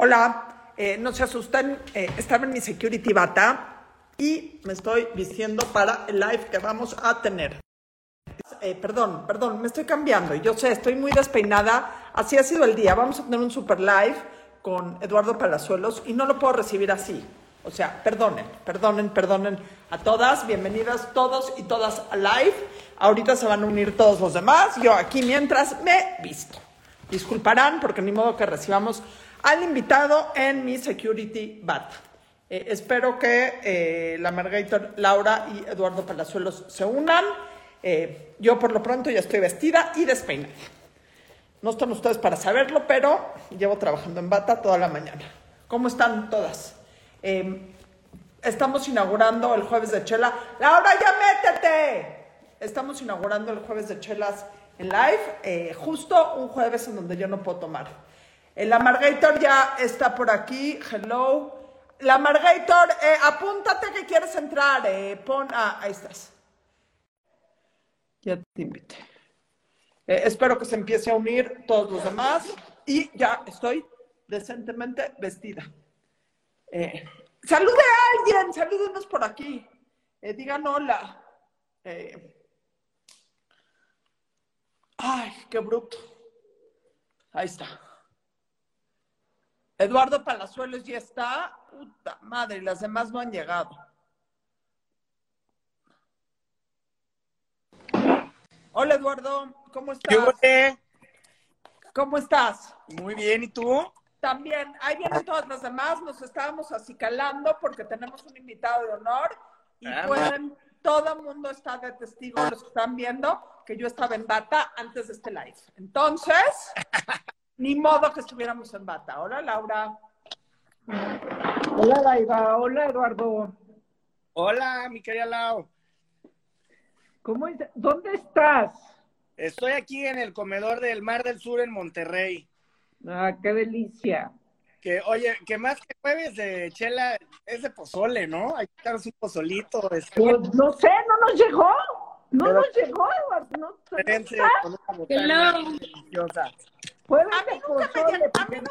Hola, no se asusten, estaba en mi security bata y me estoy vistiendo para el live que vamos a tener. Perdón, me estoy cambiando. Yo sé, estoy muy despeinada. Así ha sido el día. Vamos a tener un super live con Eduardo Palazuelos y no lo puedo recibir así. O sea, perdonen a todas. Bienvenidas todos y todas a live. Ahorita se van a unir todos los demás. Yo aquí mientras me visto. Disculparán porque ni modo que recibamos al invitado en mi security bat. Espero que la Margarita, Laura y Eduardo Palazuelos se unan. Yo por lo pronto ya estoy vestida y despeinada. No están ustedes para saberlo, pero llevo trabajando en bata toda la mañana. ¿Cómo están todas? Estamos inaugurando el jueves de chela. ¡Laura, ya métete! Estamos inaugurando el jueves de chelas en live, justo un jueves en donde yo no puedo tomar. La Margator ya está por aquí. Hello. La Margator, apúntate que quieres entrar. Ahí estás. Ya te invité. Espero que se empiece a unir todos los demás. Y ya estoy decentemente vestida. ¡Salude a alguien! ¡Salúdenos por aquí! Digan hola. ¡Ay, qué bruto! Ahí está. Eduardo Palazuelos ya está. ¡Puta madre! Las demás no han llegado. Hola, Eduardo. ¿Cómo estás? Hola. ¿Cómo estás? Muy bien. ¿Y tú? También. Ahí vienen todas las demás. Nos estábamos acicalando porque tenemos un invitado de honor. Y pueden... Todo el mundo está de testigo, los que están viendo, que yo estaba en bata antes de este live. Entonces, ni modo que estuviéramos en bata. Hola, Laura. Hola, Daiva. Hola, Eduardo. Hola, mi querida Lau. ¿Dónde estás? Estoy aquí en el comedor del Mar del Sur en Monterrey. Ah, qué delicia. Oye, que más que jueves de chela es de pozole, ¿no? Hay que darnos un pozolito. Pues no sé, no nos llegó. A mí nunca me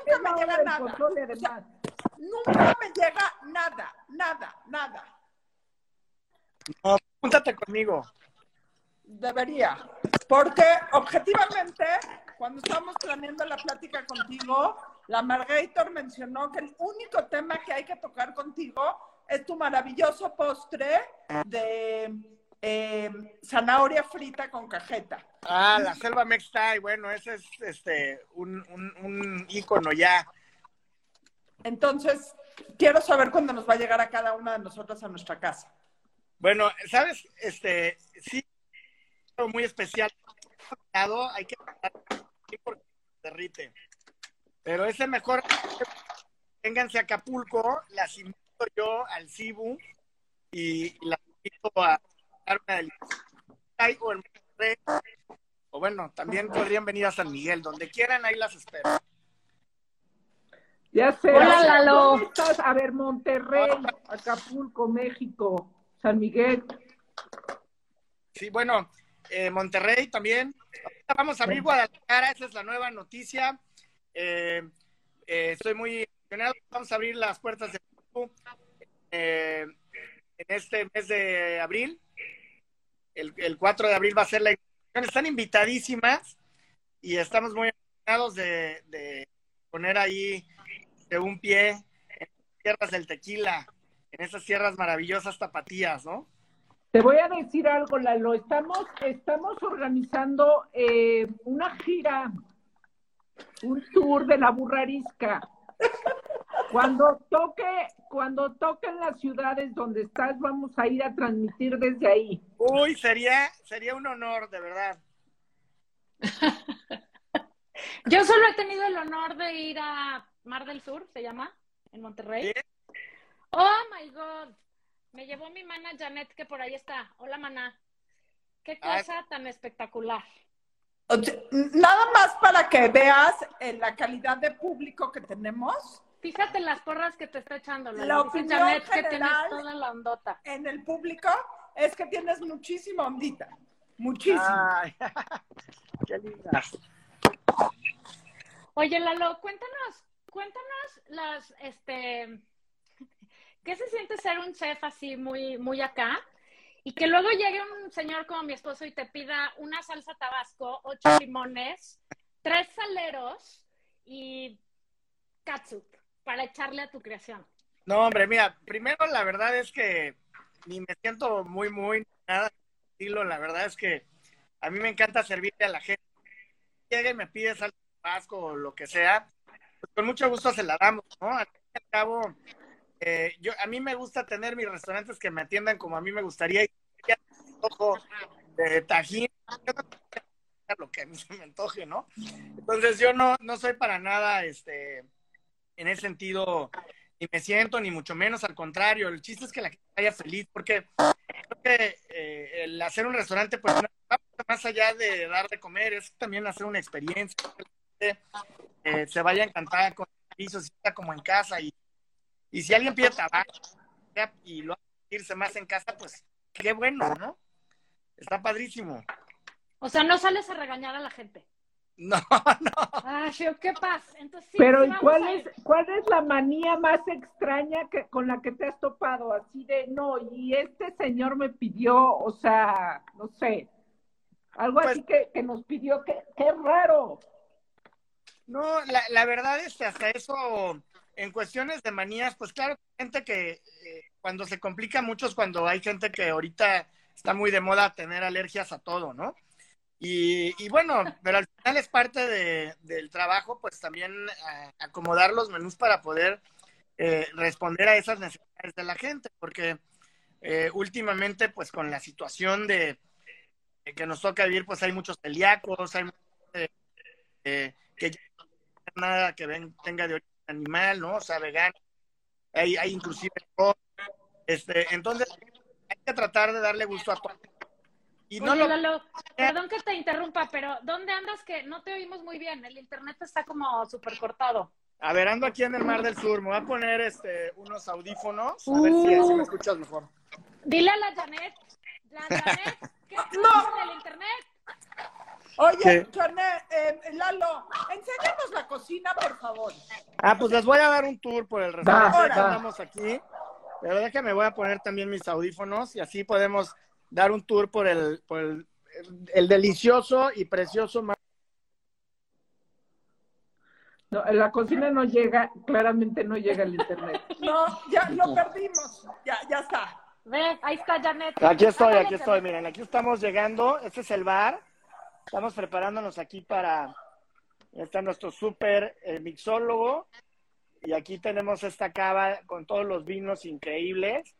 llega nada. No, púntate conmigo. Debería. Porque objetivamente, cuando estábamos planeando la plática contigo, la Margator mencionó que el único tema que hay que tocar contigo es tu maravilloso postre de zanahoria frita con cajeta. Ah, la selva mexicana, bueno, ese es un ícono ya. Entonces, quiero saber cuándo nos va a llegar a cada una de nosotras a nuestra casa. Bueno, ¿sabes? Sí, muy especial. Hay que porque se derrite. Pero ese mejor, vénganse a Acapulco, las invito yo al Cibu y las invito a o bueno, también podrían venir a San Miguel, donde quieran, ahí las espero. Ya sé. Hola, Lalo. Estás? A ver, Monterrey, Acapulco, México, San Miguel. Sí, bueno, Monterrey también. Ahorita vamos a abrir Guadalajara, esa es la nueva noticia. Estoy muy emocionado. Vamos a abrir las puertas de Cibu en este mes de abril. El 4 de abril va a ser la inauguración. Están invitadísimas y estamos muy emocionados de poner ahí de un pie en las tierras del tequila, en esas tierras maravillosas tapatías, ¿no? Te voy a decir algo, Lalo. Estamos organizando una gira. Un tour de la burrarisca. Cuando toquen las ciudades donde estás, vamos a ir a transmitir desde ahí. Uy, sería un honor, de verdad. Yo solo he tenido el honor de ir a Mar del Sur, se llama, en Monterrey. ¿Sí? Oh my God. Me llevó mi mana Janet, que por ahí está. Hola, maná. Qué cosa tan espectacular. Nada más para que veas la calidad de público que tenemos. Fíjate las porras que te está echando. La opinión general que tienes toda la ondota. En el público es que tienes muchísima ondita. Muchísima. Ay, qué linda. Oye, Lalo, cuéntanos Cuéntanos las, ¿qué se siente ser un chef así muy, muy acá? Y que luego llegue un señor como mi esposo y te pida una salsa Tabasco, 8 limones, 3 saleros y catsup para echarle a tu creación. No, hombre, mira, primero la verdad es que ni me siento muy, muy nada estilo. La verdad es que a mí me encanta servirle a la gente. Llega y me pide salsa Tabasco o lo que sea, pues con mucho gusto se la damos, ¿no? Al fin y al cabo, a mí me gusta tener mis restaurantes que me atiendan como a mí me gustaría. Y ojo, de tajín, lo que a mí se me antoje, ¿no? Entonces yo no soy para nada, en ese sentido, ni me siento, ni mucho menos, al contrario. El chiste es que la gente vaya feliz, porque creo que el hacer un restaurante, pues, más allá de dar de comer, es también hacer una experiencia, que la gente se vaya encantada con el servicio, si está como en casa. Y si alguien pide tabaco y lo hace irse más en casa, pues qué bueno, ¿no? Está padrísimo. O sea, no sales a regañar a la gente. No, no. Ay, qué paz. Entonces, sí, pero sí, ¿y cuál es la manía más extraña con la que te has topado? Así de, no, y este señor me pidió, o sea, no sé, algo pues, así que nos pidió, qué raro. No, la verdad es que hasta eso... En cuestiones de manías, pues claro, gente que cuando se complica mucho es cuando hay gente que ahorita está muy de moda tener alergias a todo, ¿no? Y bueno, pero al final es parte del trabajo, pues también acomodar los menús para poder responder a esas necesidades de la gente, porque últimamente, pues con la situación de que nos toca vivir, pues hay muchos celíacos, hay muchos que ya no tienen nada que tenga de origen animal, ¿no? O sea, vegano, hay inclusive todo. Entonces, hay que tratar de darle gusto a todos. Y no Lalo, perdón que te interrumpa, pero ¿dónde andas que no te oímos muy bien? El internet está como súper cortado. A ver, ando aquí en el Mar del Sur. Me voy a poner unos audífonos, a ver si me escuchas mejor. Dile a la Janet. La Janet, ¿qué no del internet? Oye, Janet, Lalo, enséñanos la cocina, por favor. Ah, pues les voy a dar un tour por el restaurante que estamos aquí. La verdad es que me voy a poner también mis audífonos y así podemos dar un tour por el delicioso y precioso. No, en la cocina no llega, claramente no llega el internet. No, ya lo perdimos. Ya está. Ven, ahí está Janet. Aquí estoy, miren, aquí estamos llegando. Este es el bar. Estamos preparándonos aquí para... Está nuestro súper mixólogo. Y aquí tenemos esta cava con todos los vinos increíbles.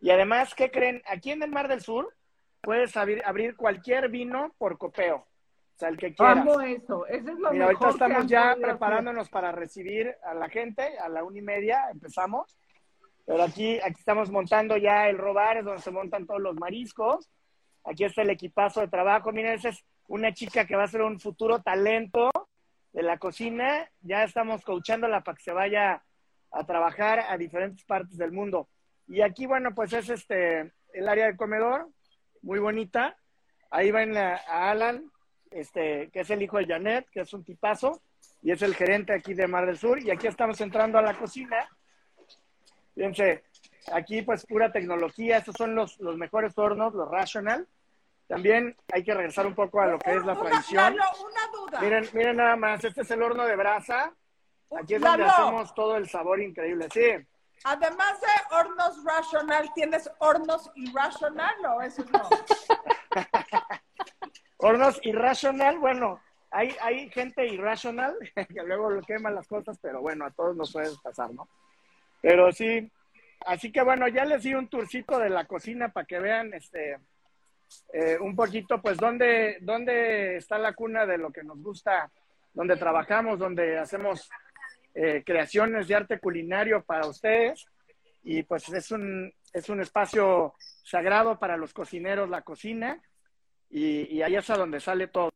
Y además, ¿qué creen? Aquí en el Mar del Sur puedes abrir cualquier vino por copeo. O sea, el que quieras. Amo eso. Eso es lo mejor. Ahorita estamos ya preparándonos para recibir a la gente. A la 1:30 empezamos. Pero aquí estamos montando ya el robar, es donde se montan todos los mariscos. Aquí está el equipazo de trabajo. Miren, ese es... Una chica que va a ser un futuro talento de la cocina. Ya estamos coachándola para que se vaya a trabajar a diferentes partes del mundo. Y aquí, bueno, pues es el área del comedor, muy bonita. Ahí va a Alan, que es el hijo de Janet, que es un tipazo, y es el gerente aquí de Mar del Sur. Y aquí estamos entrando a la cocina. Fíjense, aquí pues pura tecnología. Estos son los mejores hornos, los Rational. También hay que regresar un poco a lo que es la tradición. Lalo, una duda. Miren nada más, este es el horno de brasa. Aquí es donde hacemos todo el sabor increíble, sí. Además de hornos Rational, ¿tienes hornos irracional o eso no? Hornos irracional, bueno, hay gente irracional que luego lo quema las cosas, pero bueno, a todos nos puede pasar, ¿no? Pero sí, así que bueno, ya les di un tourcito de la cocina para que vean un poquito, pues, dónde está la cuna de lo que nos gusta, donde trabajamos, donde hacemos creaciones de arte culinario para ustedes. Y, pues, es un espacio sagrado para los cocineros, la cocina, y ahí es a donde sale todo.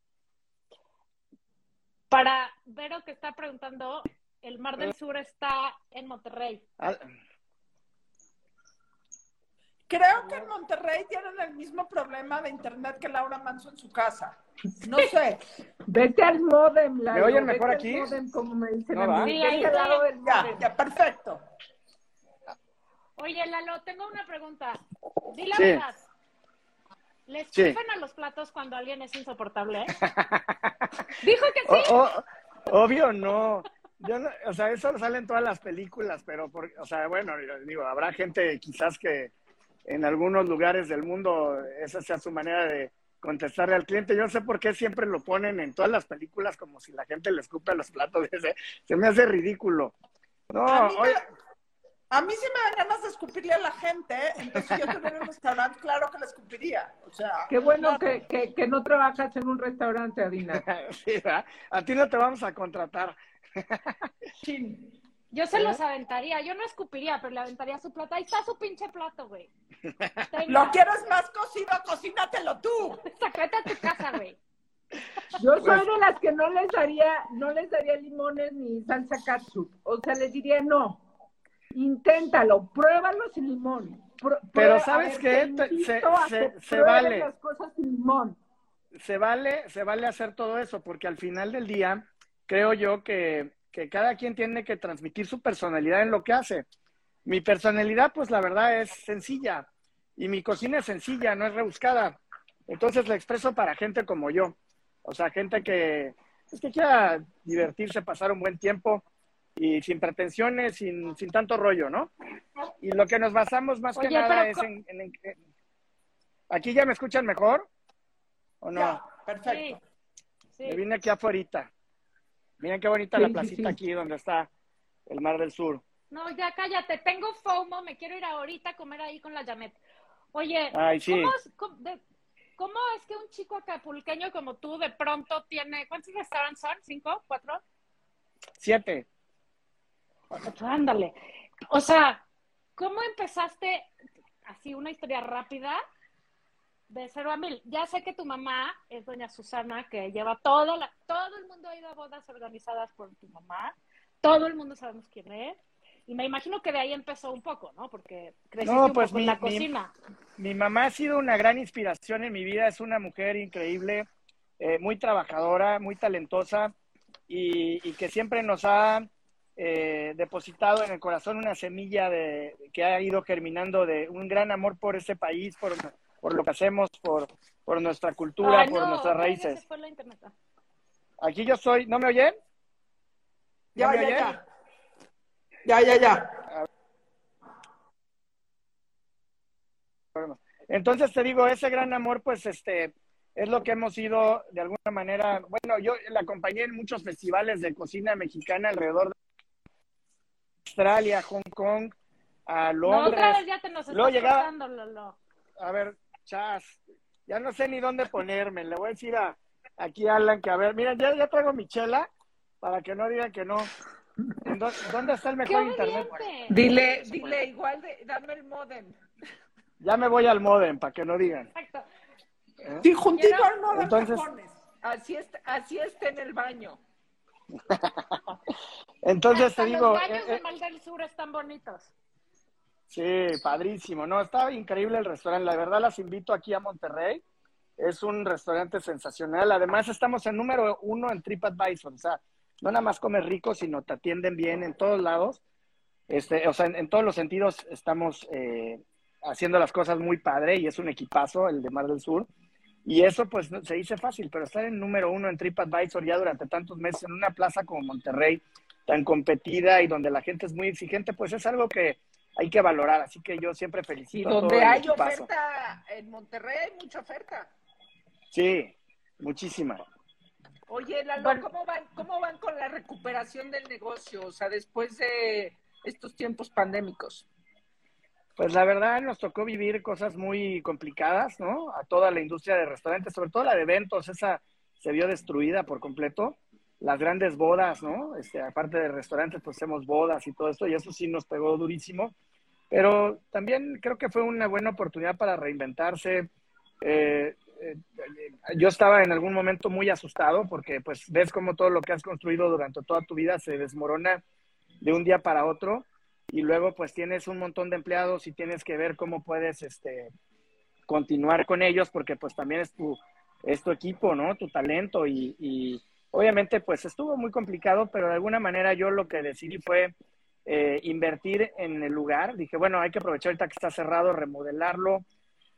Para Vero, que está preguntando, el Mar del Sur está en Monterrey. Creo que en Monterrey tienen el mismo problema de internet que Laura Manso en su casa. No sé. Vete al modem, Lalo. ¿Me oyen mejor aquí? Modem, como me dicen a mí. Sí, ahí al lado del modem. Ya, perfecto. Oye, Lalo, tengo una pregunta. Di la verdad. ¿Les chupan a los platos cuando alguien es insoportable? Dijo que sí. Obvio no. Yo no, o sea, eso sale en todas las películas, pero, o sea, bueno, digo, habrá gente quizás que en algunos lugares del mundo esa sea su manera de contestarle al cliente. Yo no sé por qué siempre lo ponen en todas las películas como si la gente le escupe a los platos. Se me hace ridículo. No, a mí sí me dan ganas de escupirle a la gente, entonces si yo tuviera un restaurante, claro que le escupiría. O sea, qué bueno que no trabajas en un restaurante, Adina. Sí, ¿verdad? A ti no te vamos a contratar. Sí. Yo se los aventaría, yo no escupiría, pero le aventaría su plato. Ahí está su pinche plato, güey. ¿Lo quieres más cocido? Cocínatelo tú. Sácate a tu casa, güey. Yo soy de las que no les daría limones ni salsa catsup. O sea, les diría no. Inténtalo, pruébalo sin limón. Pero ¿sabes qué? Se vale. Las cosas sin limón. Se vale hacer todo eso, porque al final del día, creo yo que cada quien tiene que transmitir su personalidad en lo que hace. Mi personalidad, pues la verdad, es sencilla. Y mi cocina es sencilla, no es rebuscada. Entonces la expreso para gente como yo. O sea, gente que quiera divertirse, pasar un buen tiempo. Y sin pretensiones, sin tanto rollo, ¿no? Y lo que nos basamos más que nada es en... ¿Aquí ya me escuchan mejor? ¿O no? Ya, perfecto. Sí. Me vine aquí afuera. Miren qué bonita la placita aquí donde está el Mar del Sur. No, ya cállate. Tengo FOMO. Me quiero ir ahorita a comer ahí con la Janet. Oye, ¿cómo es que un chico acapulqueño como tú de pronto tiene... ¿Cuántos restaurantes son? ¿5? ¿4? 7. Ándale. O sea, ¿cómo empezaste así una historia rápida de 0 a 1000? Ya sé que tu mamá es doña Susana, que lleva todo el mundo ha ido a bodas organizadas por tu mamá. Todo el mundo sabemos quién es. Y me imagino que de ahí empezó un poco, ¿no? Porque creciste un poco en la cocina. Mi mamá ha sido una gran inspiración en mi vida. Es una mujer increíble, muy trabajadora, muy talentosa y que siempre nos ha... depositado en el corazón una semilla que ha ido germinando de un gran amor por este país, por lo que hacemos, por nuestra cultura, por nuestras raíces. Aquí yo soy, ¿no me oyen? Ya. Entonces te digo, ese gran amor, pues es lo que hemos ido de alguna manera. Bueno, yo la acompañé en muchos festivales de cocina mexicana alrededor de Australia, Hong Kong, a Londres. No, otra vez ya te nos estás cortando, Lolo. A ver, chas, ya no sé ni dónde ponerme. Le voy a decir aquí a Alan que a ver, mira, ya traigo mi chela para que no digan que no. ¿Dónde está el mejor internet? Dile igual, dame el modem. Ya me voy al modem para que no digan. Exacto. Sí, juntito al modem. Entonces, así está en el baño. Entonces hasta te digo, los baños de Mar del Sur están bonitos. Sí, padrísimo. No, está increíble el restaurante. La verdad, las invito aquí a Monterrey. Es un restaurante sensacional. Además, estamos en número 1 en TripAdvisor. O sea, no nada más comes rico, sino te atienden bien en todos lados. O sea, en todos los sentidos estamos haciendo las cosas muy padre y es un equipazo el de Mar del Sur. Y eso, pues, se dice fácil, pero estar en número 1 en TripAdvisor ya durante tantos meses en una plaza como Monterrey, tan competida y donde la gente es muy exigente, pues es algo que hay que valorar. Así que yo siempre felicito. Y donde hay oferta, en Monterrey hay mucha oferta. Sí, muchísima. Oye, Lalo, bueno, ¿cómo van con la recuperación del negocio? O sea, después de estos tiempos pandémicos. Pues la verdad nos tocó vivir cosas muy complicadas, ¿no? A toda la industria de restaurantes, sobre todo la de eventos, esa se vio destruida por completo. Las grandes bodas, ¿no? Aparte de restaurantes, pues hacemos bodas y todo esto, y eso sí nos pegó durísimo. Pero también creo que fue una buena oportunidad para reinventarse. Yo estaba en algún momento muy asustado porque pues ves cómo todo lo que has construido durante toda tu vida se desmorona de un día para otro. Y luego, pues, tienes un montón de empleados y tienes que ver cómo puedes continuar con ellos, porque, pues, también es tu es tu equipo, ¿no? Tu talento y obviamente pues estuvo muy complicado, pero de alguna manera yo lo que decidí fue invertir en el lugar. Dije, bueno, hay que aprovechar ahorita que está cerrado, remodelarlo.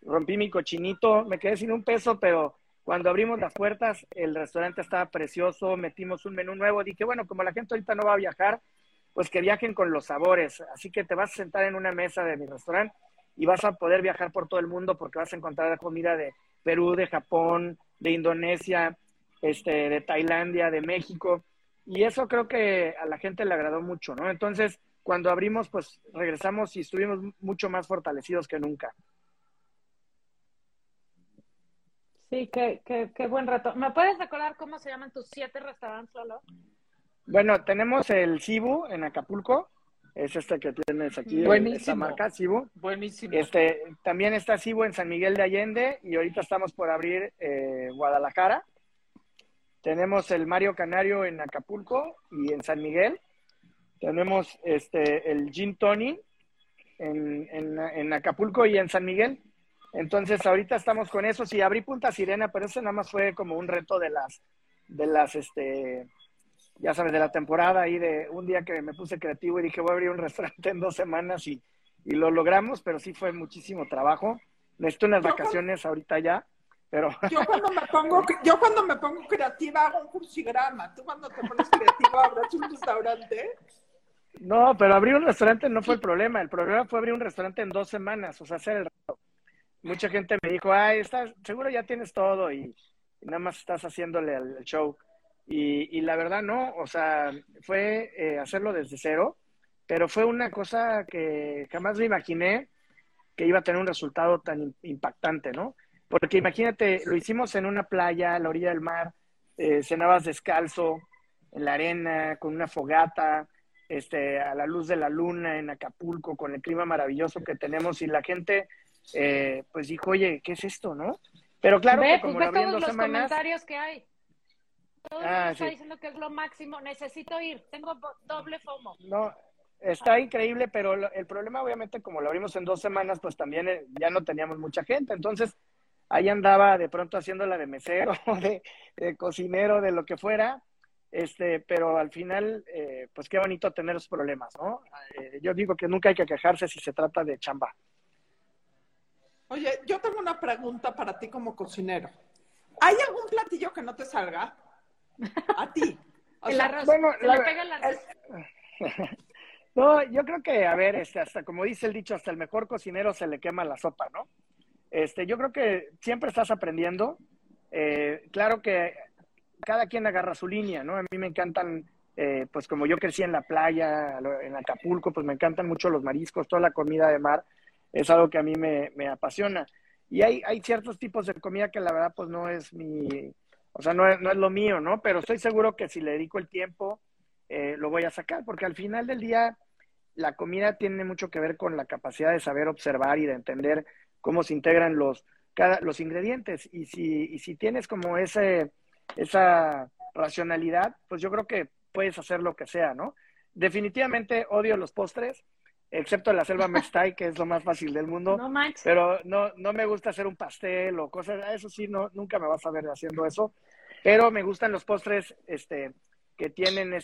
Rompí mi cochinito, me quedé sin un peso, pero cuando abrimos las puertas, el restaurante estaba precioso, metimos un menú nuevo. Dije, bueno, como la gente ahorita no va a viajar, pues que viajen con los sabores. Así que te vas a sentar en una mesa de mi restaurante y vas a poder viajar por todo el mundo porque vas a encontrar la comida de Perú, de Japón, de Indonesia, de Tailandia, de México. Y eso creo que a la gente le agradó mucho, ¿no? Entonces, cuando abrimos, pues regresamos y estuvimos mucho más fortalecidos que nunca. Sí, qué buen rato. ¿Me puedes recordar cómo se llaman tus 7 restaurantes, Lolo? Bueno, tenemos el Cibu en Acapulco. Es este que tienes aquí, esta marca, Cibu. Buenísimo. También está Cibu en San Miguel de Allende y ahorita estamos por abrir Guadalajara. Tenemos el Mario Canario en Acapulco y en San Miguel. Tenemos el Gin Tony en Acapulco y en San Miguel. Entonces, ahorita estamos con eso. Sí, abrí Punta Sirena, pero ese nada más fue como un reto ya sabes, de la temporada ahí de un día que me puse creativo y dije, voy a abrir un restaurante en 2 semanas y lo logramos, pero sí fue muchísimo trabajo. Necesito unas vacaciones ahorita ya. Pero... Yo cuando me pongo creativa hago un cursigrama. ¿Tú cuando te pones creativa abras un restaurante? No, pero abrir un restaurante no fue el problema. El problema fue abrir un restaurante en 2 semanas, o sea, hacer el reto. Mucha gente me dijo, ay, seguro ya tienes todo y nada más estás haciéndole el show. Y la verdad no, o sea, fue hacerlo desde cero, pero fue una cosa que jamás me imaginé que iba a tener un resultado tan impactante, ¿no? Porque imagínate, lo hicimos en una playa, a la orilla del mar, cenabas descalzo, en la arena, con una fogata, a la luz de la luna en Acapulco, con el clima maravilloso que tenemos, y la gente, pues dijo, oye, ¿qué es esto, no? Pero claro que como lo abrí en 2 semanas... comentarios que hay. Todo el mundo está diciendo que es lo máximo, necesito ir, tengo doble FOMO. No, está increíble, pero el problema obviamente, como lo abrimos en 2 semanas, pues también ya no teníamos mucha gente, entonces... Ahí andaba de pronto haciéndola de mesero, de cocinero, de lo que fuera, pero al final, pues qué bonito tener los problemas, ¿no? Yo digo que nunca hay que quejarse si se trata de chamba. Oye, yo tengo una pregunta para ti como cocinero. ¿Hay algún platillo que no te salga? A ti. El arroz. Bueno, pega el arroz. No, yo creo que, a ver, hasta como dice el dicho, hasta el mejor cocinero se le quema la sopa, ¿no? Yo creo que siempre estás aprendiendo. Claro que cada quien agarra su línea, ¿no? A mí me encantan, pues como yo crecí en la playa, en Acapulco, pues me encantan mucho los mariscos, toda la comida de mar. Es algo que a mí me apasiona. Y hay ciertos tipos de comida que la verdad, pues no es no es lo mío, ¿no? Pero estoy seguro que si le dedico el tiempo, lo voy a sacar. Porque al final del día, la comida tiene mucho que ver con la capacidad de saber observar y de entender cómo se integran los ingredientes. Y si tienes como esa racionalidad, pues yo creo que puedes hacer lo que sea, ¿no? Definitivamente odio los postres, excepto la selva mexicana, que es lo más fácil del mundo. No manches. Pero no me gusta hacer un pastel o cosas. Eso sí, no, nunca me vas a ver haciendo eso. Pero me gustan los postres que tienen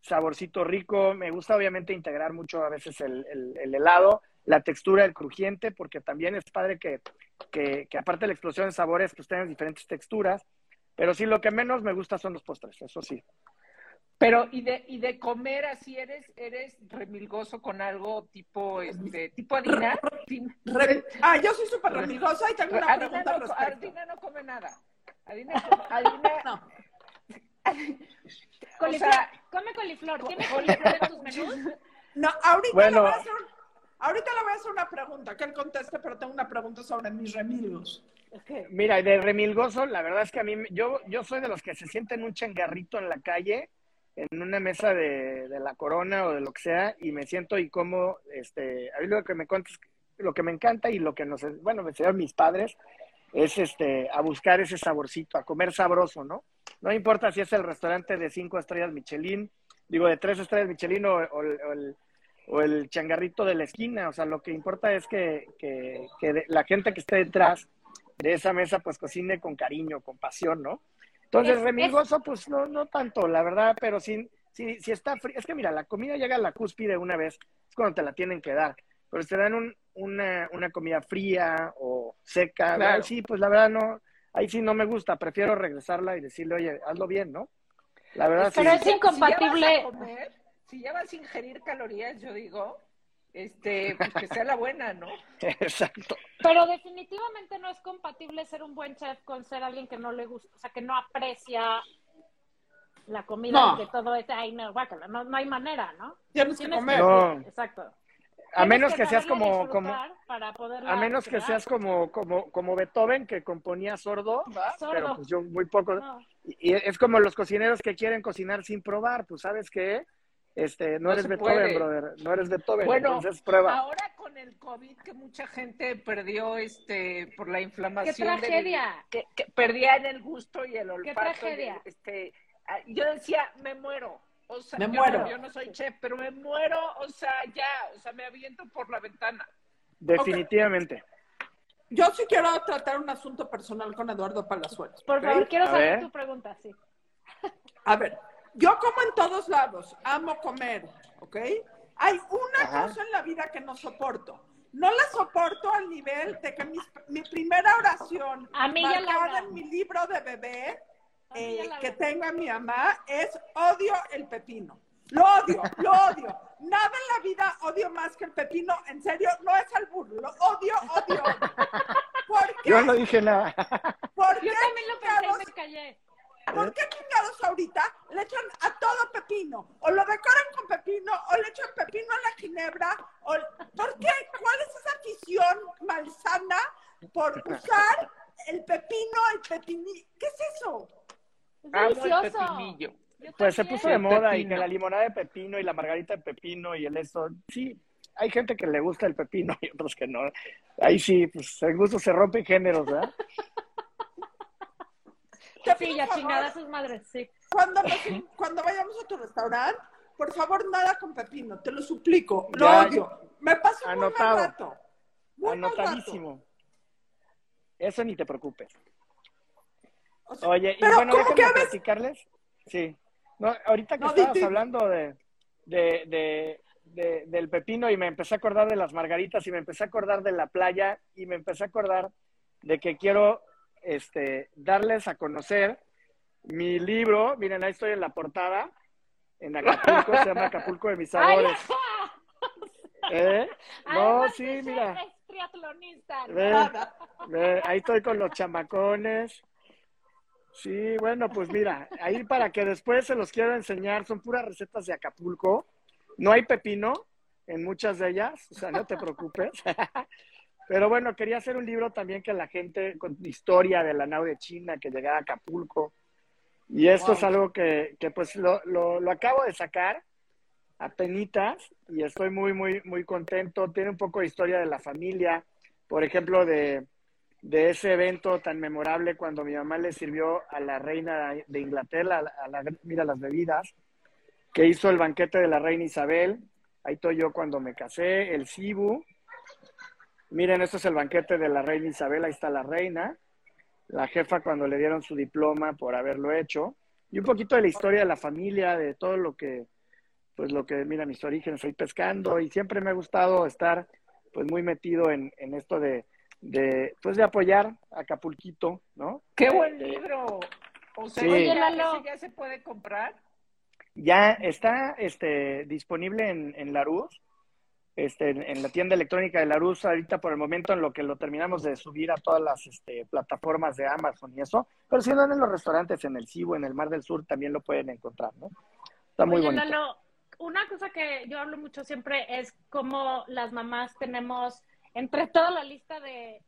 saborcito rico. Me gusta obviamente integrar mucho a veces el helado, la textura, el crujiente, porque también es padre que aparte de la explosión de sabores, pues tengan diferentes texturas, pero sí, lo que menos me gusta son los postres, eso sí. Pero, ¿y de comer así eres remilgoso con algo tipo harina? Yo soy súper remilgosa y tengo una pregunta al respecto. Harina no come nada. Harina no. Coliflor, come coliflor. ¿Tienes coliflor en tus menús? No, ahorita bueno, ahorita le voy a hacer una pregunta, que él conteste, pero tengo una pregunta sobre mis remilgos. Okay. Mira, de remilgoso, la verdad es que a mí, yo soy de los que se sienten un changarrito en la calle, en una mesa de la Corona o de lo que sea, y me siento y como, a mí lo que me encanta y lo que me enseñaron mis padres, es a buscar ese saborcito, a comer sabroso, ¿no? No importa si es el restaurante de 5 estrellas Michelin, digo, de 3 estrellas Michelin o el changarrito de la esquina, o sea, lo que importa es que la gente que esté detrás de esa mesa pues cocine con cariño, con pasión, ¿no? Entonces, remilgoso, pues no tanto, la verdad, pero si está frío. Es que mira, la comida llega a la cúspide una vez, es cuando te la tienen que dar. Pero si te dan una comida fría o seca, claro, sí, pues la verdad no, ahí sí no me gusta, prefiero regresarla y decirle, oye, hazlo bien, ¿no? La verdad, pero sí, es incompatible. Si ya vas a comer, si ya vas a ingerir calorías, yo digo, pues que sea la buena, ¿no? Exacto. Pero definitivamente no es compatible ser un buen chef con ser alguien que no le gusta, o sea, que no aprecia la comida, no, que todo es, ay, no, guácala, no hay manera, ¿no? Tienes que comer. No. Exacto. A menos que seas como Beethoven, que componía sordo, ¿verdad? Pero pues yo muy poco. No. Y es como los cocineros que quieren cocinar sin probar, pues ¿sabes qué? No eres Beethoven, brother, no eres Beethoven, bueno, entonces prueba. Ahora con el COVID que mucha gente perdió por la inflamación. ¡Qué tragedia! Que perdían el gusto y el olfato. ¡Qué tragedia! Yo decía, me muero. O sea, me muero. Yo no soy chef, pero me muero, o sea, ya, o sea, me aviento por la ventana. Definitivamente. Okay. Yo sí quiero tratar un asunto personal con Eduardo Palazuelos. Por favor, ¿okay? Quiero saber tu pregunta, sí. A ver, yo como en todos lados, amo comer, ¿ok? Hay una cosa en la vida que no soporto. No la soporto al nivel de que mi primera oración marcada en mi libro de bebé, que tengo a mi mamá, es odio el pepino. Lo odio, lo odio. Nada en la vida odio más que el pepino. En serio, no es albur. Lo odio, odio, odio. ¿Por qué? Yo no dije nada. ¿Por qué? Yo también lo pensé y me callé. ¿Por qué chingados ahorita le echan a todo pepino? O lo decoran con pepino, o le echan pepino a la ginebra. ¿Por qué? ¿Cuál es esa afición malsana por usar el pepino, el pepinillo? ¿Qué es eso? Delicioso. Pues se puso de moda y que la limonada de pepino y la margarita de pepino y el eso. Sí, hay gente que le gusta el pepino y otros que no. Ahí sí, pues el gusto se rompe en géneros, ¿verdad? Sí, ya chingada sus madres, sí. Cuando vayamos a tu restaurante, por favor, nada con pepino, te lo suplico. Lo odio. Me paso un mal rato. Anotadísimo. Eso ni te preocupes. O sea, oye, y bueno, déjenme platicarles. Sí. No, ahorita que estabas hablando del pepino y me empecé a acordar de las margaritas y me empecé a acordar de la playa y me empecé a acordar de que quiero darles a conocer mi libro. Miren, ahí estoy en la portada, en Acapulco, se llama Acapulco de mis sabores. ¿Eh? No, sí, mira. Es triatlonista. Ven, ahí estoy con los chamacones. Sí, bueno, pues mira, ahí para que después se los quiero enseñar, son puras recetas de Acapulco. No hay pepino en muchas de ellas, o sea, no te preocupes. Pero bueno, quería hacer un libro también que la gente, con historia de la Nao de China, que llegaba a Acapulco. Y esto es algo que pues lo acabo de sacar apenitas y estoy muy, muy, muy contento. Tiene un poco de historia de la familia, por ejemplo, de ese evento tan memorable cuando mi mamá le sirvió a la reina de Inglaterra, mira las bebidas, que hizo el banquete de la reina Isabel. Ahí estoy yo cuando me casé, el Cibu. Miren, esto es el banquete de la reina Isabel, ahí está la reina, la jefa cuando le dieron su diploma por haberlo hecho. Y un poquito de la historia de la familia, de todo lo que, pues lo que, mira, mis orígenes, soy pescando y siempre me ha gustado estar pues muy metido en esto de apoyar a Acapulquito, ¿no? ¡Qué buen libro! O sea, sí. Oye, Lalo, ¿ya se puede comprar? Ya está disponible en Larús, en la tienda electrónica de Larús, ahorita por el momento en lo que lo terminamos de subir a todas las plataformas de Amazon y eso, pero si no, en los restaurantes, en el Cibu, en el Mar del Sur, también lo pueden encontrar, ¿no? Está muy bonito. Oye, Lalo, una cosa que yo hablo mucho siempre es cómo las mamás tenemos... Entre toda la lista de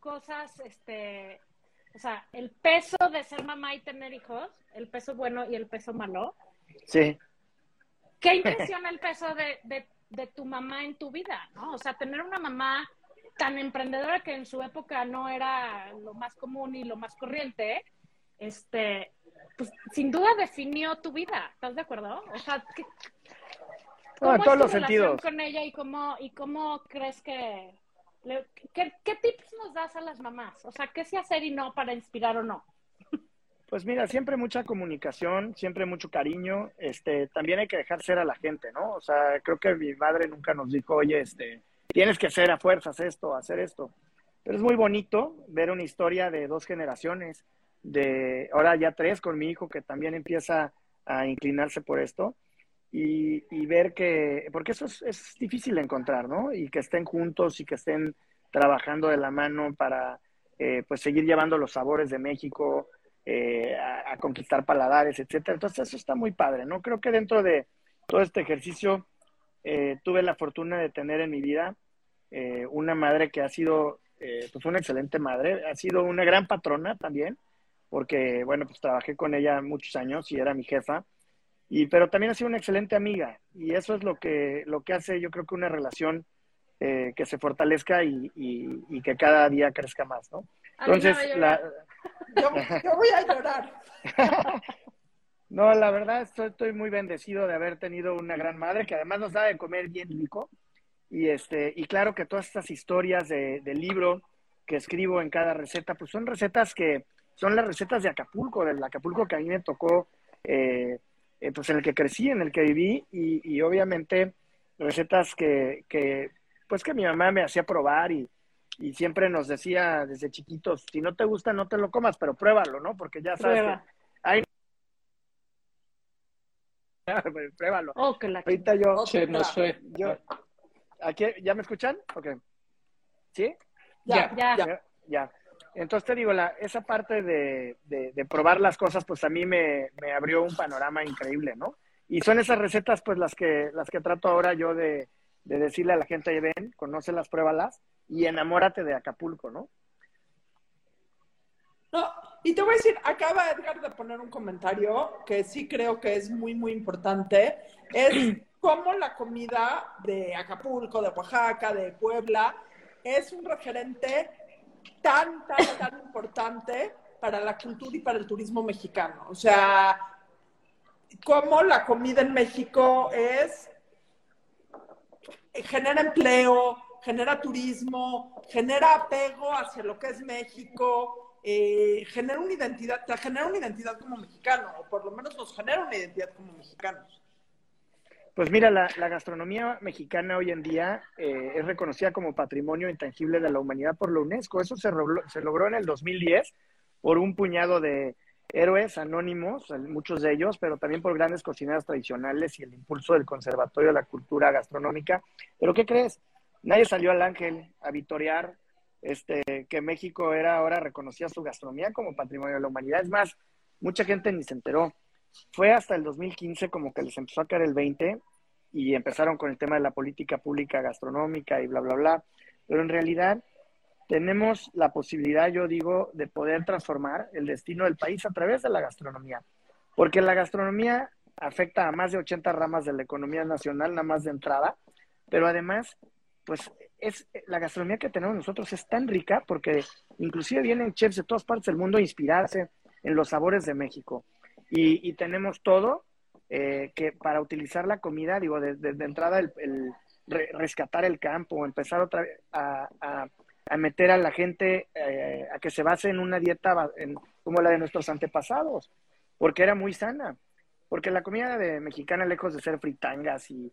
cosas, o sea, el peso de ser mamá y tener hijos, el peso bueno y el peso malo. Sí. ¿Qué impresiona el peso de tu mamá en tu vida, ¿no? O sea, tener una mamá tan emprendedora que en su época no era lo más común y lo más corriente, pues sin duda definió tu vida, ¿estás de acuerdo? O sea, ¿cómo en todos los sentidos con ella y cómo crees que ¿Qué tips nos das a las mamás? O sea, ¿qué sí hacer y no para inspirar o no? Pues mira, siempre mucha comunicación, siempre mucho cariño. También hay que dejar ser a la gente, ¿no? O sea, creo que mi madre nunca nos dijo, oye, tienes que ser a fuerzas esto, hacer esto. Pero es muy bonito ver una historia de 2 generaciones, de ahora ya 3 con mi hijo que también empieza a inclinarse por esto y ver que, porque eso es difícil de encontrar, ¿no? Y que estén juntos y que estén trabajando de la mano para pues seguir llevando los sabores de México, a conquistar paladares, etcétera. Entonces eso está muy padre, ¿no? Creo que dentro de todo este ejercicio tuve la fortuna de tener en mi vida una madre que ha sido pues una excelente madre, ha sido una gran patrona también, porque bueno, pues trabajé con ella muchos años y era mi jefa, pero también ha sido una excelente amiga, y eso es lo que hace, yo creo, que una relación que se fortalezca y que cada día crezca más, ¿no? Entonces, yo voy a llorar. No, la verdad, estoy muy bendecido de haber tenido una gran madre que además nos da de comer bien rico. Y claro que todas estas historias del libro que escribo en cada receta, pues son recetas que son las recetas de Acapulco, del Acapulco que a mí me tocó, pues en el que crecí, en el que viví, y obviamente recetas que mi mamá me hacía probar y siempre nos decía desde chiquitos, si no te gusta no te lo comas, pero pruébalo, ¿no? Porque ya sabes que hay... Pruébalo. Oh, que la... Ahorita yo... Sí, no sé. ¿Aquí, ya me escuchan? Okay. ¿Sí? Ya. Entonces te digo, esa parte de probar las cosas, pues a mí me abrió un panorama increíble, ¿no? Y son esas recetas, pues las que trato ahora yo de decirle a la gente, ven, conócelas, pruébalas, y enamórate de Acapulco, ¿no? No, y te voy a decir, acaba Edgar de poner un comentario que sí creo que es muy, muy importante. Es cómo la comida de Acapulco, de Oaxaca, de Puebla, es un referente tan, tan, tan importante para la cultura y para el turismo mexicano. O sea, cómo la comida en México genera empleo, genera turismo, genera apego hacia lo que es México, genera una identidad, te genera una identidad como mexicano, o por lo menos nos genera una identidad como mexicanos. Pues mira, la gastronomía mexicana hoy en día es reconocida como Patrimonio Intangible de la Humanidad por la UNESCO. Eso se logró en el 2010 por un puñado de héroes anónimos, muchos de ellos, pero también por grandes cocineras tradicionales y el impulso del Conservatorio de la Cultura Gastronómica. ¿Pero qué crees? Nadie salió al ángel a vitorear que México ahora reconocía su gastronomía como Patrimonio de la Humanidad. Es más, mucha gente ni se enteró. Fue hasta el 2015 como que les empezó a caer el 20 y empezaron con el tema de la política pública gastronómica y bla, bla, bla. Pero en realidad tenemos la posibilidad, yo digo, de poder transformar el destino del país a través de la gastronomía. Porque la gastronomía afecta a más de 80 ramas de la economía nacional, nada más de entrada. Pero además, pues la gastronomía que tenemos nosotros es tan rica porque inclusive vienen chefs de todas partes del mundo a inspirarse en los sabores de México. Y tenemos todo que para utilizar la comida, digo, de entrada rescatar el campo, empezar otra vez a meter a la gente a que se base en una dieta como la de nuestros antepasados, porque era muy sana. Porque la comida mexicana, lejos de ser fritangas y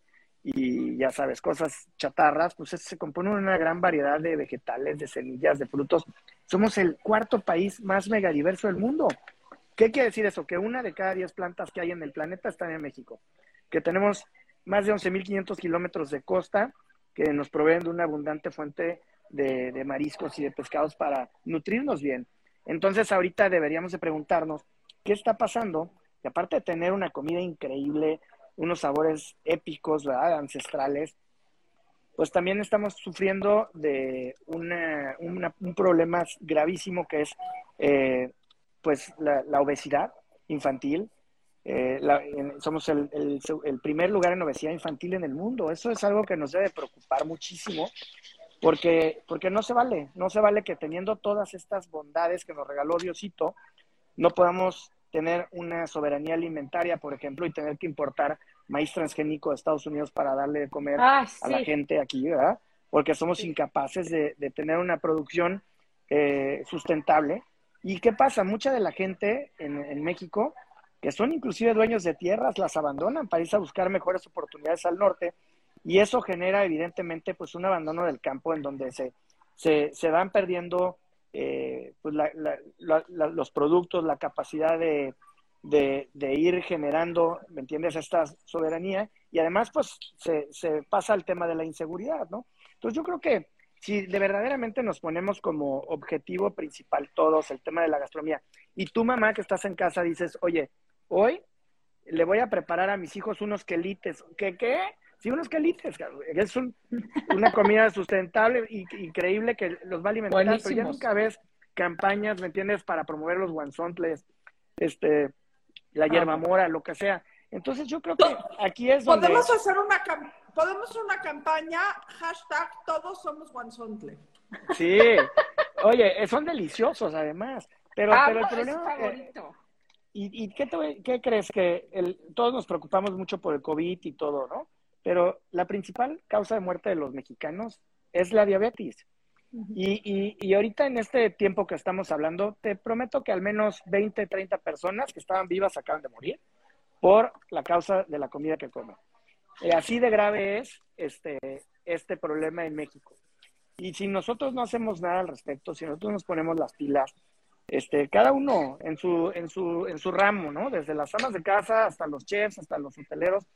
ya sabes, cosas chatarras, pues se compone de una gran variedad de vegetales, de semillas, de frutos. Somos el 4º país más megadiverso del mundo. ¿Qué quiere decir eso? Que una de cada 10 plantas que hay en el planeta están en México. Que tenemos más de 11.500 kilómetros de costa que nos proveen de una abundante fuente de mariscos y de pescados para nutrirnos bien. Entonces, ahorita deberíamos de preguntarnos qué está pasando. Y aparte de tener una comida increíble, unos sabores épicos, ¿verdad?, ancestrales, pues también estamos sufriendo de un problema gravísimo que es... pues la obesidad infantil, somos el primer lugar en obesidad infantil en el mundo. Eso es algo que nos debe preocupar muchísimo, porque no se vale que teniendo todas estas bondades que nos regaló Diosito, no podamos tener una soberanía alimentaria, por ejemplo, y tener que importar maíz transgénico de Estados Unidos para darle de comer a la gente aquí, ¿verdad? porque somos incapaces de tener una producción sustentable. ¿Y qué pasa? Mucha de la gente en México, que son inclusive dueños de tierras, las abandonan para irse a buscar mejores oportunidades al norte, y eso genera evidentemente pues un abandono del campo en donde se van perdiendo pues los productos, la capacidad de ir generando, ¿me entiendes?, esta soberanía, y además pues se pasa al tema de la inseguridad, ¿no? Entonces yo creo que si de verdaderamente nos ponemos como objetivo principal todos el tema de la gastronomía, y tú, mamá, que estás en casa, dices, oye, hoy le voy a preparar a mis hijos unos quelites. ¿Qué? Sí, unos quelites. Es una comida sustentable y increíble que los va a alimentar. Buenísimos. Pero ya nunca ves campañas, ¿me entiendes?, para promover los guanzontles, la hierbamora, lo que sea. Entonces yo creo que aquí es donde... Podemos hacer una campaña. Podemos una campaña, hashtag, todos somos guanzontle. Sí. Oye, son deliciosos además. Pero el problema... Es favorito. ¿Y qué crees? Que todos nos preocupamos mucho por el COVID y todo, ¿no? Pero la principal causa de muerte de los mexicanos es la diabetes. Uh-huh. Y ahorita en este tiempo que estamos hablando, te prometo que al menos 20, 30 personas que estaban vivas acaban de morir por la causa de la comida que comen. Así de grave es este problema en México. Y si nosotros no hacemos nada al respecto, si nosotros nos ponemos las pilas, cada uno en su ramo, ¿no? Desde las amas de casa hasta los chefs, hasta los hoteleros,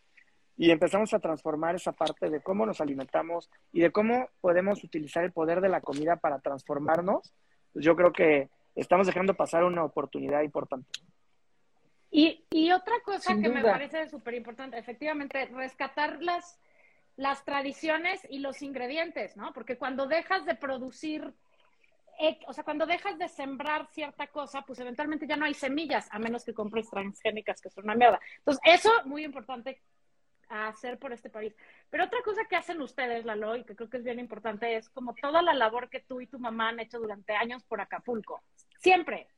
y empezamos a transformar esa parte de cómo nos alimentamos y de cómo podemos utilizar el poder de la comida para transformarnos, pues yo creo que estamos dejando pasar una oportunidad importante. Y otra cosa que me parece súper importante, efectivamente, rescatar las tradiciones y los ingredientes, ¿no? Porque cuando dejas de producir, o sea, cuando dejas de sembrar cierta cosa, pues eventualmente ya no hay semillas, a menos que compres transgénicas, que son una mierda. Entonces, eso muy importante a hacer por este país. Pero otra cosa que hacen ustedes, Lalo, y que creo que es bien importante, es como toda la labor que tú y tu mamá han hecho durante años por Acapulco. Siempre.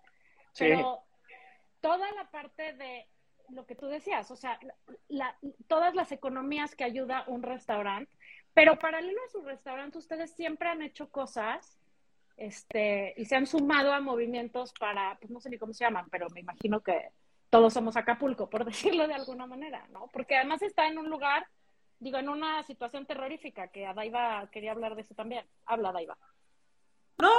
Sí. Pero... toda la parte de lo que tú decías, o sea, todas las economías que ayuda un restaurante, pero paralelo a su restaurante, ustedes siempre han hecho cosas y se han sumado a movimientos para, pues no sé ni cómo se llaman, pero me imagino que todos somos Acapulco, por decirlo de alguna manera, ¿no? Porque además está en un lugar, digo, en una situación terrorífica, que Adaiva quería hablar de eso también. Habla, Adaiva. No,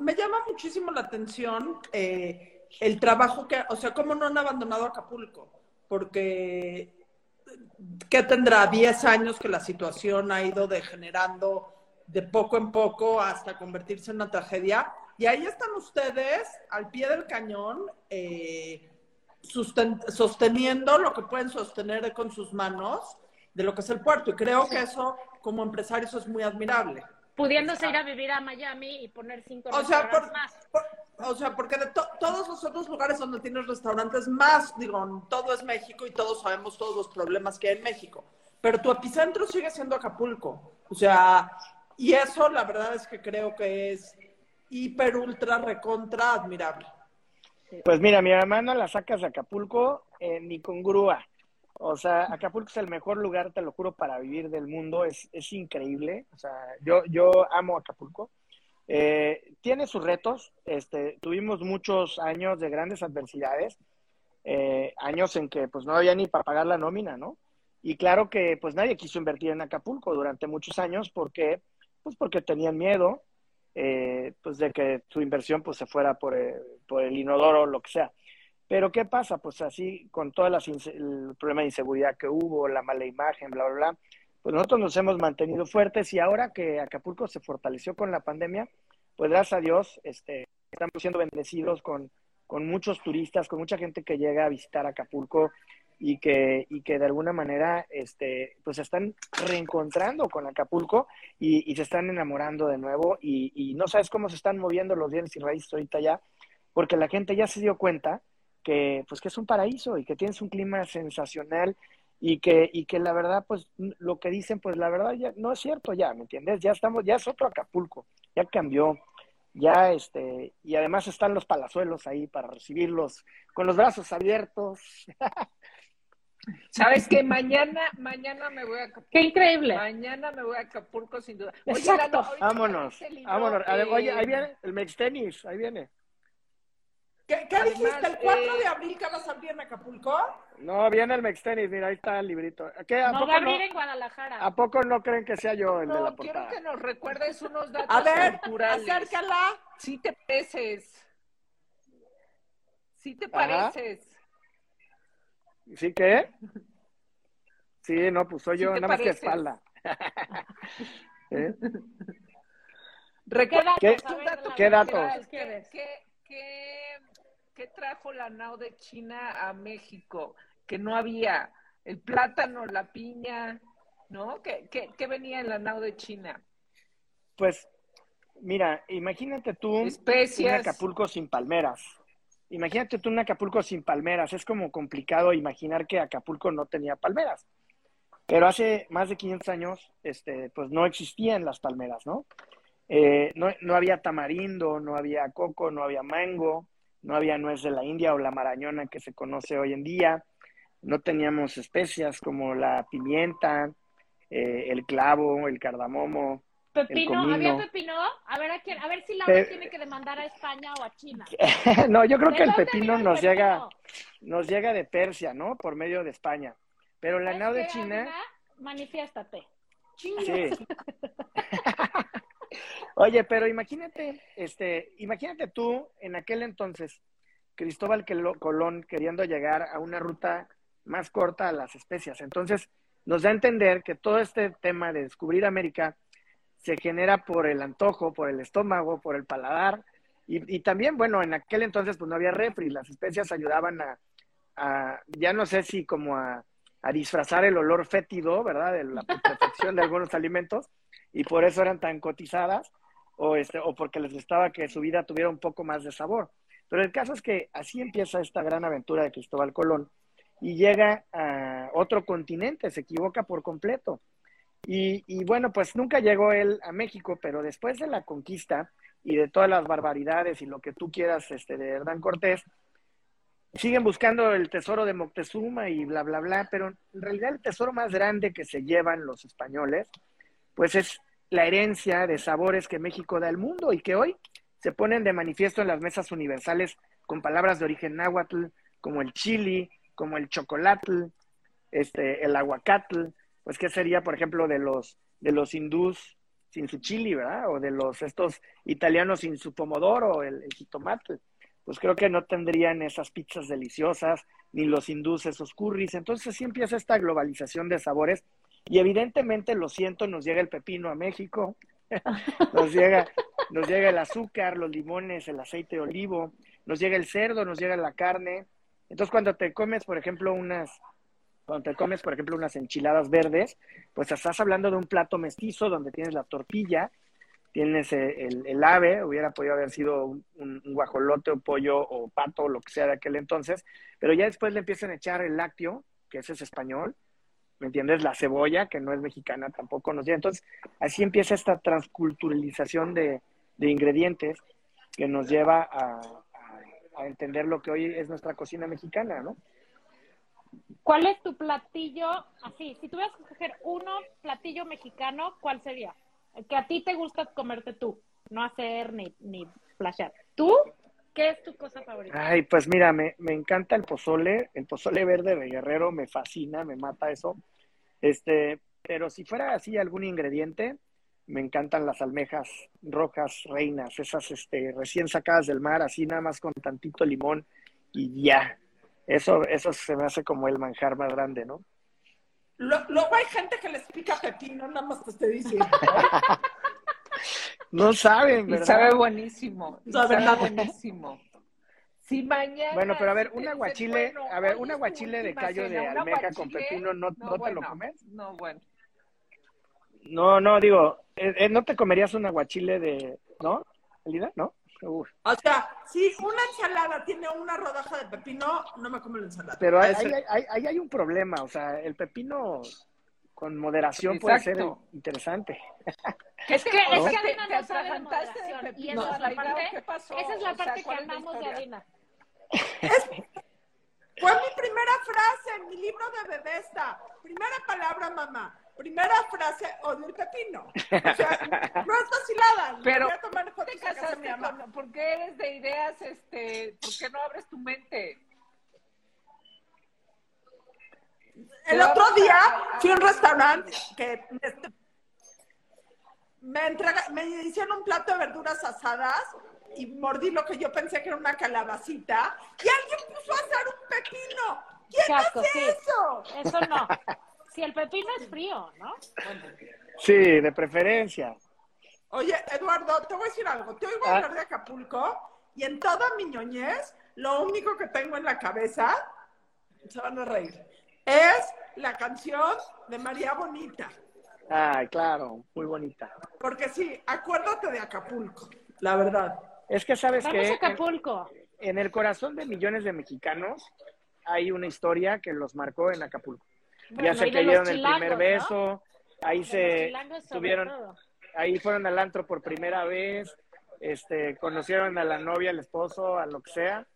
me llama muchísimo la atención el trabajo que, o sea, cómo no han abandonado Acapulco, porque ¿qué tendrá? 10 años que la situación ha ido degenerando de poco en poco hasta convertirse en una tragedia, y ahí están ustedes al pie del cañón sosteniendo lo que pueden sostener con sus manos de lo que es el puerto, y creo que eso como empresario eso es muy admirable. Pudiéndose ir a vivir a Miami y poner 5 restaurantes más. O sea, porque de todos los otros lugares donde tienes restaurantes más, digo, todo es México y todos sabemos todos los problemas que hay en México. Pero tu epicentro sigue siendo Acapulco. O sea, y eso la verdad es que creo que es hiper, ultra, recontra, admirable. Pues mira, mi mamá no la sacas de Acapulco ni con grúa. O sea, Acapulco es el mejor lugar, te lo juro, para vivir del mundo. Es increíble. O sea, yo amo Acapulco. Tiene sus retos. Tuvimos muchos años de grandes adversidades, años en que pues no había ni para pagar la nómina, ¿no? Y claro que pues nadie quiso invertir en Acapulco durante muchos años porque pues porque tenían miedo pues de que su inversión pues se fuera por el inodoro o lo que sea. Pero ¿qué pasa? Pues así con todo el problema de inseguridad que hubo, la mala imagen, bla, bla, bla. Pues nosotros nos hemos mantenido fuertes y ahora que Acapulco se fortaleció con la pandemia, pues gracias a Dios estamos siendo bendecidos con muchos turistas, con mucha gente que llega a visitar Acapulco y que de alguna manera pues se están reencontrando con Acapulco y se están enamorando de nuevo y no sabes cómo se están moviendo los bienes y raíces ahorita ya, porque la gente ya se dio cuenta que es un paraíso y que tienes un clima sensacional. Y que la verdad, pues, lo que dicen, pues, la verdad ya no es cierto ya, ¿me entiendes? Ya es otro Acapulco, ya cambió, ya, y además están los Palazuelos ahí para recibirlos con los brazos abiertos. ¿Sabes qué? Mañana me voy a Acapulco. ¡Qué increíble! Mañana me voy a Acapulco, sin duda. Oye, exacto. Lalo, vámonos, vámonos. A ver, oye, ahí viene el Mextenis, ahí viene. ¿Qué además, dijiste? ¿El 4 de abril que vas a abrir en Acapulco? No, viene el Mextenis, mira, ahí está el librito. ¿Qué, a no, poco va a abrir no, en Guadalajara. ¿A poco no creen que sea yo el de la portada? Quiero que nos recuerdes unos datos a ver, culturales. Acércala. Sí te pareces. Sí te pareces. Ajá. ¿Sí qué? Sí, no, pues soy yo, ¿sí nada pareces? Más que espalda. ¿Eh? Recuerda, ¿qué datos? ¿Qué trajo la Nao de China a México? Que no había el plátano, la piña, ¿no? ¿Qué venía en la Nao de China? Pues, mira, imagínate tú un Acapulco sin palmeras. Imagínate tú un Acapulco sin palmeras. Es como complicado imaginar que Acapulco no tenía palmeras. Pero hace más de 500 años, pues no existían las palmeras, ¿no? No había tamarindo, no había coco, no había mango, no había nuez de la India o la marañona que se conoce hoy en día, no teníamos especias como la pimienta, el clavo, el cardamomo, pepino, el ¿había pepino? A ver si la tiene que demandar a España o a China. No, yo creo que el pepino nos llega de Persia, ¿no? Por medio de España. Pero la Nao de China... Amiga, manifiéstate. China. Sí. Oye, pero imagínate, imagínate tú en aquel entonces, Cristóbal Colón queriendo llegar a una ruta más corta a las especias. Entonces, nos da a entender que todo este tema de descubrir América se genera por el antojo, por el estómago, por el paladar. Y también, bueno, en aquel entonces pues no había refri, las especias ayudaban a ya no sé si como a disfrazar el olor fétido, ¿verdad? De la putrefacción de algunos alimentos. Y por eso eran tan cotizadas o porque les gustaba que su vida tuviera un poco más de sabor. Pero el caso es que así empieza esta gran aventura de Cristóbal Colón y llega a otro continente, se equivoca por completo. Y bueno, pues nunca llegó él a México, pero después de la conquista y de todas las barbaridades y lo que tú quieras de Hernán Cortés, siguen buscando el tesoro de Moctezuma y bla, bla, bla, pero en realidad el tesoro más grande que se llevan los españoles pues es la herencia de sabores que México da al mundo y que hoy se ponen de manifiesto en las mesas universales con palabras de origen náhuatl, como el chili, como el chocolatl, el aguacatl, pues qué sería, por ejemplo, de los hindús sin su chili, ¿verdad? O de estos italianos sin su pomodoro, el jitomatl. Pues creo que no tendrían esas pizzas deliciosas, ni los hindús esos curries. Entonces sí empieza esta globalización de sabores. Y evidentemente, lo siento, nos llega el pepino a México, nos llega el azúcar, los limones, el aceite de olivo, nos llega el cerdo, nos llega la carne. Entonces, cuando te comes, por ejemplo, unas enchiladas verdes, pues estás hablando de un plato mestizo donde tienes la tortilla, tienes el ave, hubiera podido haber sido un guajolote o pollo o pato o lo que sea de aquel entonces, pero ya después le empiezan a echar el lácteo, que ese es español, ¿me entiendes? La cebolla, que no es mexicana, tampoco nos llega. Entonces, así empieza esta transculturalización de ingredientes que nos lleva a entender lo que hoy es nuestra cocina mexicana, ¿no? ¿Cuál es tu platillo? Así, si tuvieras que escoger uno platillo mexicano, ¿cuál sería? El que a ti te gusta comerte tú, no hacer ni flashear. ¿Tú? ¿Qué es tu cosa favorita? Ay, pues mira, me encanta el pozole verde de Guerrero, me fascina, me mata eso. Pero si fuera así algún ingrediente, me encantan las almejas rojas reinas, esas recién sacadas del mar, así nada más con tantito limón y ya. Eso se me hace como el manjar más grande, ¿no? Luego hay gente que les pica pepino, nada más te estoy diciendo. No saben, ¿verdad? Y sabe buenísimo. Sabe buenísimo. Sí, mañana. Bueno, pero a ver, un aguachile, bueno, a ver, un aguachile de callo de almeja con pepino, ¿no te lo comes? No, bueno. No, digo, ¿no te comerías un aguachile de, no? ¿Elida? ¿No? O sea, si una ensalada tiene una rodaja de pepino, no me como la ensalada. Pero hay un problema, o sea, el pepino... con moderación. Exacto. Puede ser interesante. Es que Adina no sabe de moderación. Y esa es la parte que amamos de Adina. Fue mi primera frase en mi libro de bebé está. Primera palabra, mamá. Primera frase, odio el pepino. O sea, no es vacilada. Pero, voy a tomar fotos ¿te casaste a mamá? ¿Por qué eres de ideas, por qué no abres tu mente? El otro día fui a un restaurante que me hicieron un plato de verduras asadas y mordí lo que yo pensé que era una calabacita y alguien puso a hacer un pepino. ¿Quién hace eso? Eso no. Si el pepino es frío, ¿no? Bueno. Sí, de preferencia. Oye, Eduardo, te voy a decir algo. Te oigo hablar de Acapulco y en toda mi ñoñez, lo único que tengo en la cabeza, se van a reír, es la canción de María Bonita. Ay, claro, muy bonita. Porque sí, acuérdate de Acapulco, la verdad. Es que sabes que... Vamos a Acapulco. En el corazón de millones de mexicanos hay una historia que los marcó en Acapulco. Bueno, ya se cayeron el primer beso, ¿no? Ahí se tuvieron... Todo. Ahí fueron al antro por primera vez, conocieron a la novia, al esposo, a lo que sea.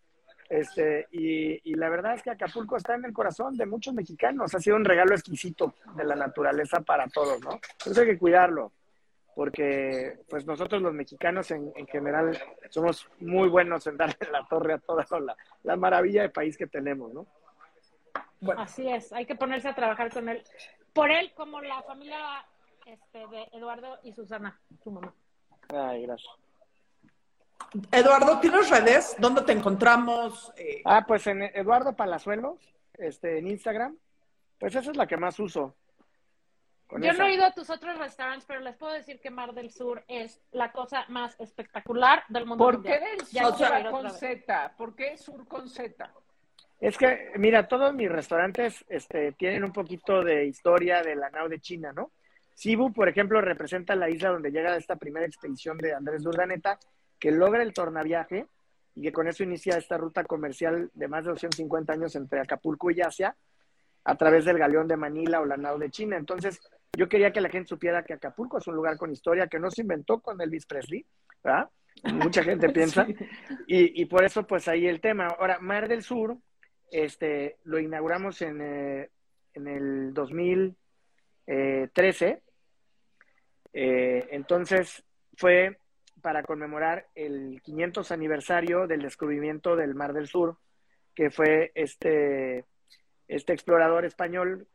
Y la verdad es que Acapulco está en el corazón de muchos mexicanos. Ha sido un regalo exquisito de la naturaleza para todos, ¿no? Entonces hay que cuidarlo, porque pues nosotros los mexicanos en general somos muy buenos en darle la torre a toda la maravilla de país que tenemos, ¿no? Bueno. Así es, hay que ponerse a trabajar con él. Por él, como la familia de Eduardo y Susana, su mamá. Ay, gracias. Eduardo, ¿tienes redes? ¿Dónde te encontramos? Pues en Eduardo Palazuelos, en Instagram. Pues esa es la que más uso. Yo no he ido a tus otros restaurantes, pero les puedo decir que Mar del Sur es la cosa más espectacular del mundo. ¿Por qué del sur con Z? ¿Por qué sur con Z? Es que, mira, todos mis restaurantes tienen un poquito de historia de la Nao de China, ¿no? Cibu, por ejemplo, representa la isla donde llega esta primera expedición de Andrés Duraneta, que logra el tornaviaje y que con eso inicia esta ruta comercial de más de 250 años entre Acapulco y Asia a través del Galeón de Manila o la Nao de China. Entonces, yo quería que la gente supiera que Acapulco es un lugar con historia que no se inventó con Elvis Presley, ¿verdad? Mucha gente piensa. Sí. Y por eso, pues, ahí el tema. Ahora, Mar del Sur, lo inauguramos en el 2013. Entonces, fue para conmemorar el 500 aniversario del descubrimiento del Mar del Sur, que fue este explorador español,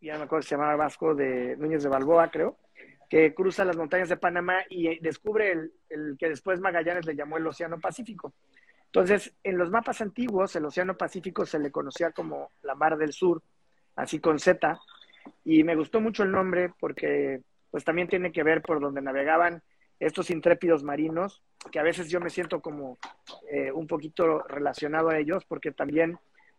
ya no me acuerdo si se llamaba Vasco de Núñez de Balboa, creo, que cruza las montañas de Panamá y descubre el que después Magallanes le llamó el Océano Pacífico. Entonces, en los mapas antiguos, el Océano Pacífico se le conocía como la Mar del Sur, así con Z, y me gustó mucho el nombre porque pues también tiene que ver por donde navegaban estos intrépidos marinos, que a veces yo me siento como un poquito relacionado a ellos, porque también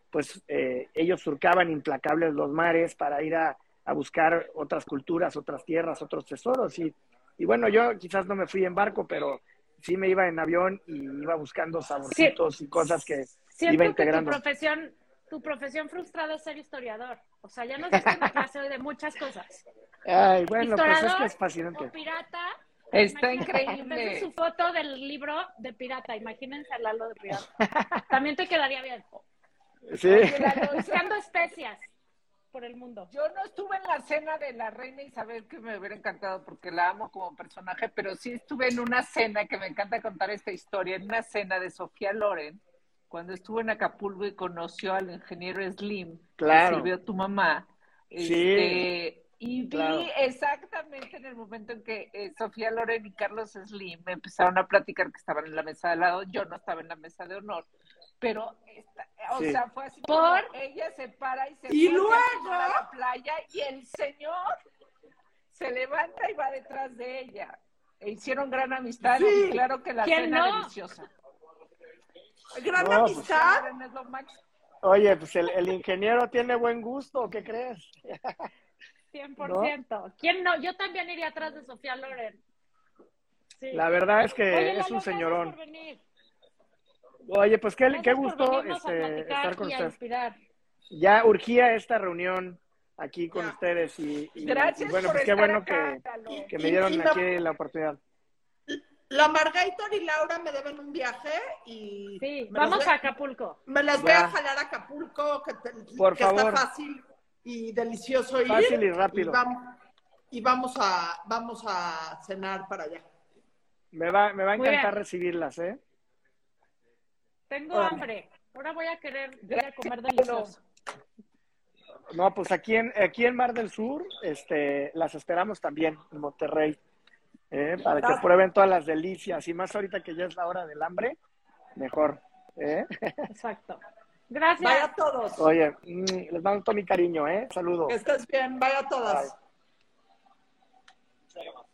pues ellos surcaban implacables los mares para ir a buscar otras culturas, otras tierras, otros tesoros. Y bueno, yo quizás no me fui en barco, pero sí me iba en avión y iba buscando saborcitos y cosas que iba integrando. Que tu profesión frustrada es ser historiador. O sea, ya nos diste una clase hoy de muchas cosas. Ay, bueno, historiador, pues es que es fascinante. O pirata... Está increíble. Su foto del libro de pirata. Imagínense el Lalo de pirata. También te quedaría bien. Sí. Oye, Lalo, buscando especias por el mundo. Yo no estuve en la cena de la Reina Isabel, que me hubiera encantado porque la amo como personaje, pero sí estuve en una cena, que me encanta contar esta historia, en una cena de Sofía Loren, cuando estuvo en Acapulco y conoció al ingeniero Slim, que sirvió a tu mamá. Sí. Y vi exactamente en el momento en que Sofía Loren y Carlos Slim me empezaron a platicar que estaban en la mesa de lado. Yo no estaba en la mesa de honor, pero o sea, fue así. Ella se para y se va a la playa y el señor se levanta y va detrás de ella. E hicieron gran amistad y claro que la cena deliciosa. Gran amistad. Pues, es lo máximo. Oye, pues el ingeniero tiene buen gusto, ¿qué crees? 100%. ¿No? ¿Quién no? Yo también iría atrás de Sofía Loren. Sí. La verdad es que oye, es un señorón. Oye, pues qué gusto estar con ustedes. Ya urgía esta reunión aquí con ustedes. Y gracias, bueno, pues qué bueno que me dieron aquí la oportunidad. La Margator y Laura me deben un viaje y... Sí, vamos a Acapulco. Me las voy a jalar a Acapulco, que está fácil y delicioso ir. Fácil y rápido. Y vamos a cenar para allá. Me va a encantar recibirlas, ¿eh? Tengo hambre. Ahora voy a querer ir a comer delicioso. No, pues aquí en Mar del Sur las esperamos también, en Monterrey. Para que prueben todas las delicias. Y más ahorita que ya es la hora del hambre, mejor. Exacto. Gracias. Bye a todos. Oye, les mando todo mi cariño. Saludos. Que estés bien. Bye a todas. Bye.